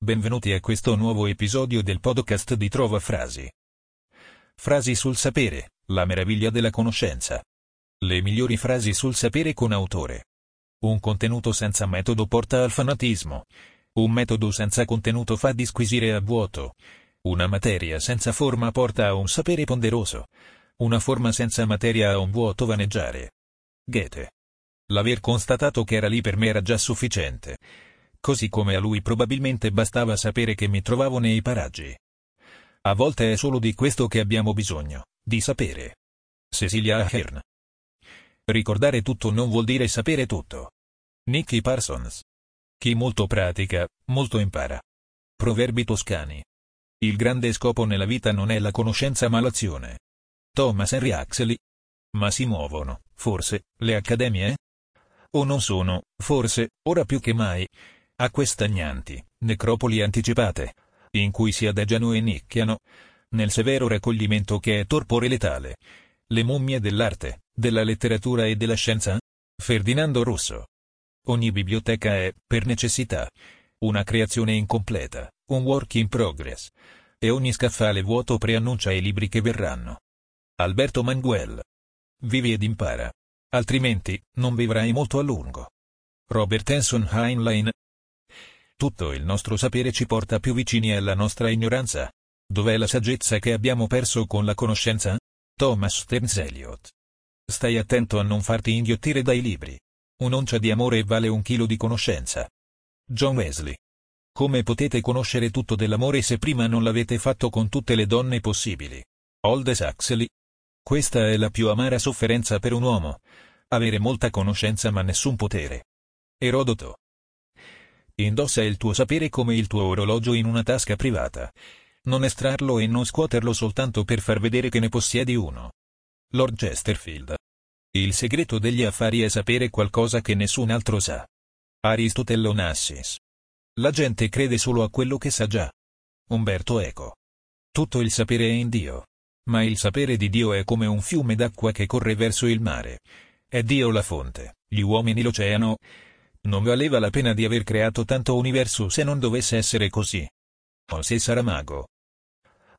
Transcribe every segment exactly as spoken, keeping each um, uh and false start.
Benvenuti a questo nuovo episodio del podcast di Trova Frasi. Frasi sul sapere, la meraviglia della conoscenza. Le migliori frasi sul sapere con autore. Un contenuto senza metodo porta al fanatismo. Un metodo senza contenuto fa disquisire a vuoto. Una materia senza forma porta a un sapere ponderoso. Una forma senza materia a un vuoto vaneggiare. Goethe. L'aver constatato che era lì per me era già sufficiente. Così come a lui probabilmente bastava sapere che mi trovavo nei paraggi. A volte è solo di questo che abbiamo bisogno, di sapere. Cecilia Ahern. Ricordare tutto non vuol dire sapere tutto. Nicky Parsons. Chi molto pratica, molto impara. Proverbi toscani. Il grande scopo nella vita non è la conoscenza ma l'azione. Thomas Henry Axley. Ma si muovono, forse, le accademie? O non sono, forse, ora più che mai, acque stagnanti, necropoli anticipate, in cui si adagiano e nicchiano, nel severo raccoglimento che è torpore letale. Le mummie dell'arte, della letteratura e della scienza? Ferdinando Russo. Ogni biblioteca è, per necessità, una creazione incompleta, un work in progress, e ogni scaffale vuoto preannuncia i libri che verranno. Alberto Manguel. Vivi ed impara. Altrimenti, non vivrai molto a lungo. Robert Anson Heinlein. Tutto il nostro sapere ci porta più vicini alla nostra ignoranza. Dov'è la saggezza che abbiamo perso con la conoscenza? Thomas Stearns Eliot. Stai attento a non farti inghiottire dai libri. Un'oncia di amore vale un chilo di conoscenza. John Wesley. Come potete conoscere tutto dell'amore se prima non l'avete fatto con tutte le donne possibili? Aldous Huxley. Questa è la più amara sofferenza per un uomo. Avere molta conoscenza ma nessun potere. Erodoto. Indossa il tuo sapere come il tuo orologio in una tasca privata. Non estrarlo e non scuoterlo soltanto per far vedere che ne possiedi uno. Lord Chesterfield. Il segreto degli affari è sapere qualcosa che nessun altro sa. Aristotele Onassis. La gente crede solo a quello che sa già. Umberto Eco. Tutto il sapere è in Dio. Ma il sapere di Dio è come un fiume d'acqua che corre verso il mare. È Dio la fonte, gli uomini l'oceano. Non valeva la pena di aver creato tanto universo se non dovesse essere così. José Saramago.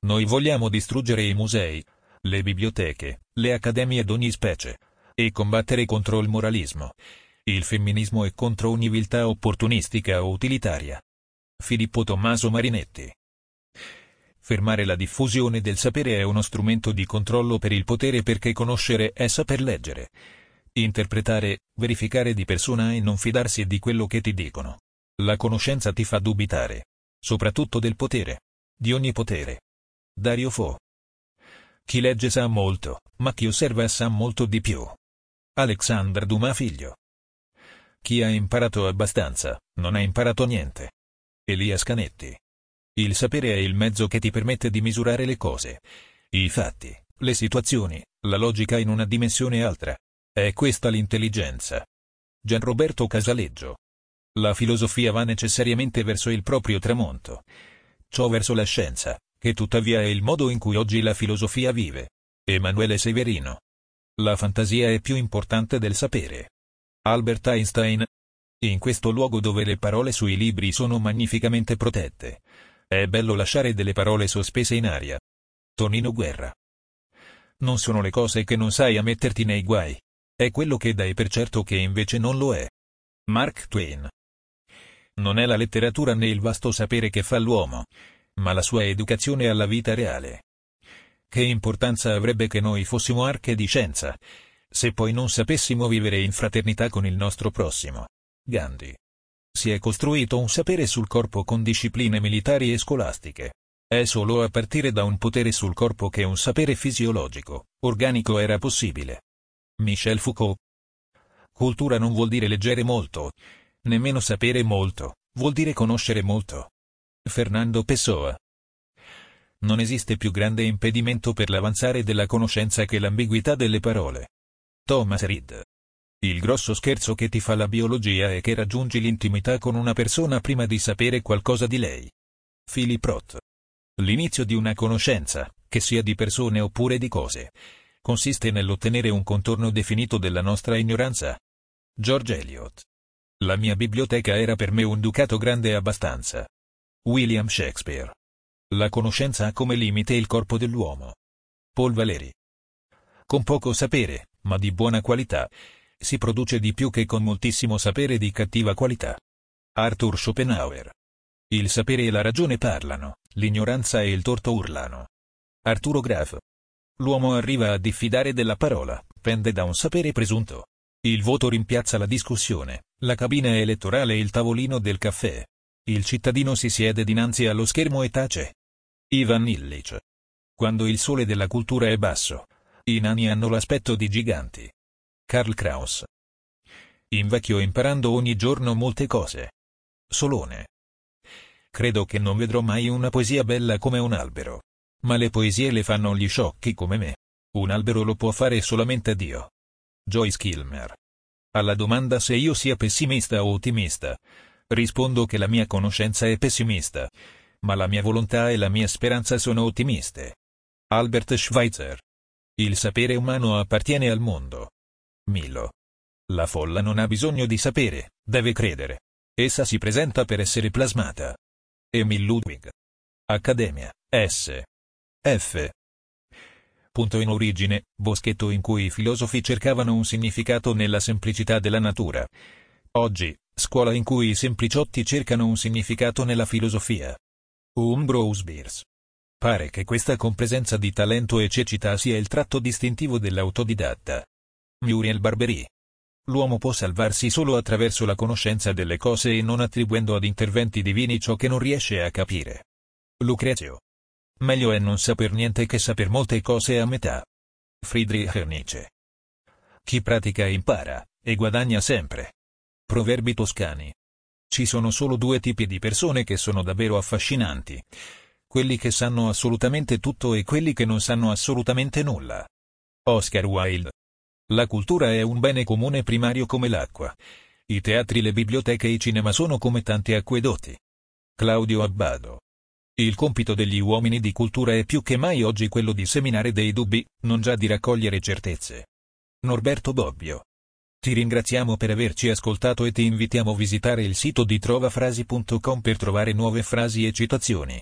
Noi vogliamo distruggere i musei, le biblioteche, le accademie d'ogni specie, e combattere contro il moralismo, il femminismo e contro ogni viltà opportunistica o utilitaria. Filippo Tommaso Marinetti. Fermare la diffusione del sapere è uno strumento di controllo per il potere perché conoscere è saper leggere, interpretare, verificare di persona e non fidarsi di quello che ti dicono. La conoscenza ti fa dubitare, soprattutto del potere, di ogni potere. Dario Fo. Chi legge sa molto, ma chi osserva sa molto di più. Alexander Dumas figlio. Chi ha imparato abbastanza, non ha imparato niente. Elias Canetti. Il sapere è il mezzo che ti permette di misurare le cose, i fatti, le situazioni, la logica in una dimensione altra. È questa l'intelligenza. Gian Roberto Casaleggio. La filosofia va necessariamente verso il proprio tramonto. Ciò verso la scienza, che tuttavia è il modo in cui oggi la filosofia vive. Emanuele Severino. La fantasia è più importante del sapere. Albert Einstein. In questo luogo dove le parole sui libri sono magnificamente protette. È bello lasciare delle parole sospese in aria. Tonino Guerra. Non sono le cose che non sai a metterti nei guai. È quello che dai per certo che invece non lo è. Mark Twain. Non è la letteratura né il vasto sapere che fa l'uomo, ma la sua educazione alla vita reale. Che importanza avrebbe che noi fossimo arche di scienza, se poi non sapessimo vivere in fraternità con il nostro prossimo. Gandhi. Si è costruito un sapere sul corpo con discipline militari e scolastiche. È solo a partire da un potere sul corpo che un sapere fisiologico, organico era possibile. Michel Foucault. Cultura non vuol dire leggere molto, nemmeno sapere molto, vuol dire conoscere molto. Fernando Pessoa. Non esiste più grande impedimento per l'avanzare della conoscenza che l'ambiguità delle parole. Thomas Reed. Il grosso scherzo che ti fa la biologia è che raggiungi l'intimità con una persona prima di sapere qualcosa di lei. Philip Roth. L'inizio di una conoscenza, che sia di persone oppure di cose, consiste nell'ottenere un contorno definito della nostra ignoranza. George Eliot. La mia biblioteca era per me un ducato grande abbastanza. William Shakespeare. La conoscenza ha come limite il corpo dell'uomo. Paul Valéry. Con poco sapere, ma di buona qualità, si produce di più che con moltissimo sapere di cattiva qualità. Arthur Schopenhauer. Il sapere e la ragione parlano, l'ignoranza e il torto urlano. Arturo Graf. L'uomo arriva a diffidare della parola, pende da un sapere presunto. Il voto rimpiazza la discussione, la cabina elettorale e il tavolino del caffè. Il cittadino si siede dinanzi allo schermo e tace. Ivan Illich. Quando il sole della cultura è basso, i nani hanno l'aspetto di giganti. Karl Kraus. Invecchio imparando ogni giorno molte cose. Solone. Credo che non vedrò mai una poesia bella come un albero. Ma le poesie le fanno gli sciocchi come me. Un albero lo può fare solamente Dio. Joyce Kilmer. Alla domanda se io sia pessimista o ottimista, rispondo che la mia conoscenza è pessimista, ma la mia volontà e la mia speranza sono ottimiste. Albert Schweitzer. Il sapere umano appartiene al mondo. Milo. La folla non ha bisogno di sapere, deve credere. Essa si presenta per essere plasmata. Emil Ludwig. Accademia, S. F. Punto in origine, boschetto in cui i filosofi cercavano un significato nella semplicità della natura. Oggi, scuola in cui i sempliciotti cercano un significato nella filosofia. Umbro Usbirs. Pare che questa compresenza di talento e cecità sia il tratto distintivo dell'autodidatta. Muriel Barbery. L'uomo può salvarsi solo attraverso la conoscenza delle cose e non attribuendo ad interventi divini ciò che non riesce a capire. Lucrezio. Meglio è non saper niente che saper molte cose a metà. Friedrich Nietzsche. Chi pratica impara, e guadagna sempre. Proverbi toscani. Ci sono solo due tipi di persone che sono davvero affascinanti. Quelli che sanno assolutamente tutto e quelli che non sanno assolutamente nulla. Oscar Wilde. La cultura è un bene comune primario come l'acqua. I teatri, le biblioteche e i cinema sono come tanti acquedotti. Claudio Abbado. Il compito degli uomini di cultura è più che mai oggi quello di seminare dei dubbi, non già di raccogliere certezze. Norberto Bobbio. Ti ringraziamo per averci ascoltato e ti invitiamo a visitare il sito di trova frasi punto com per trovare nuove frasi e citazioni.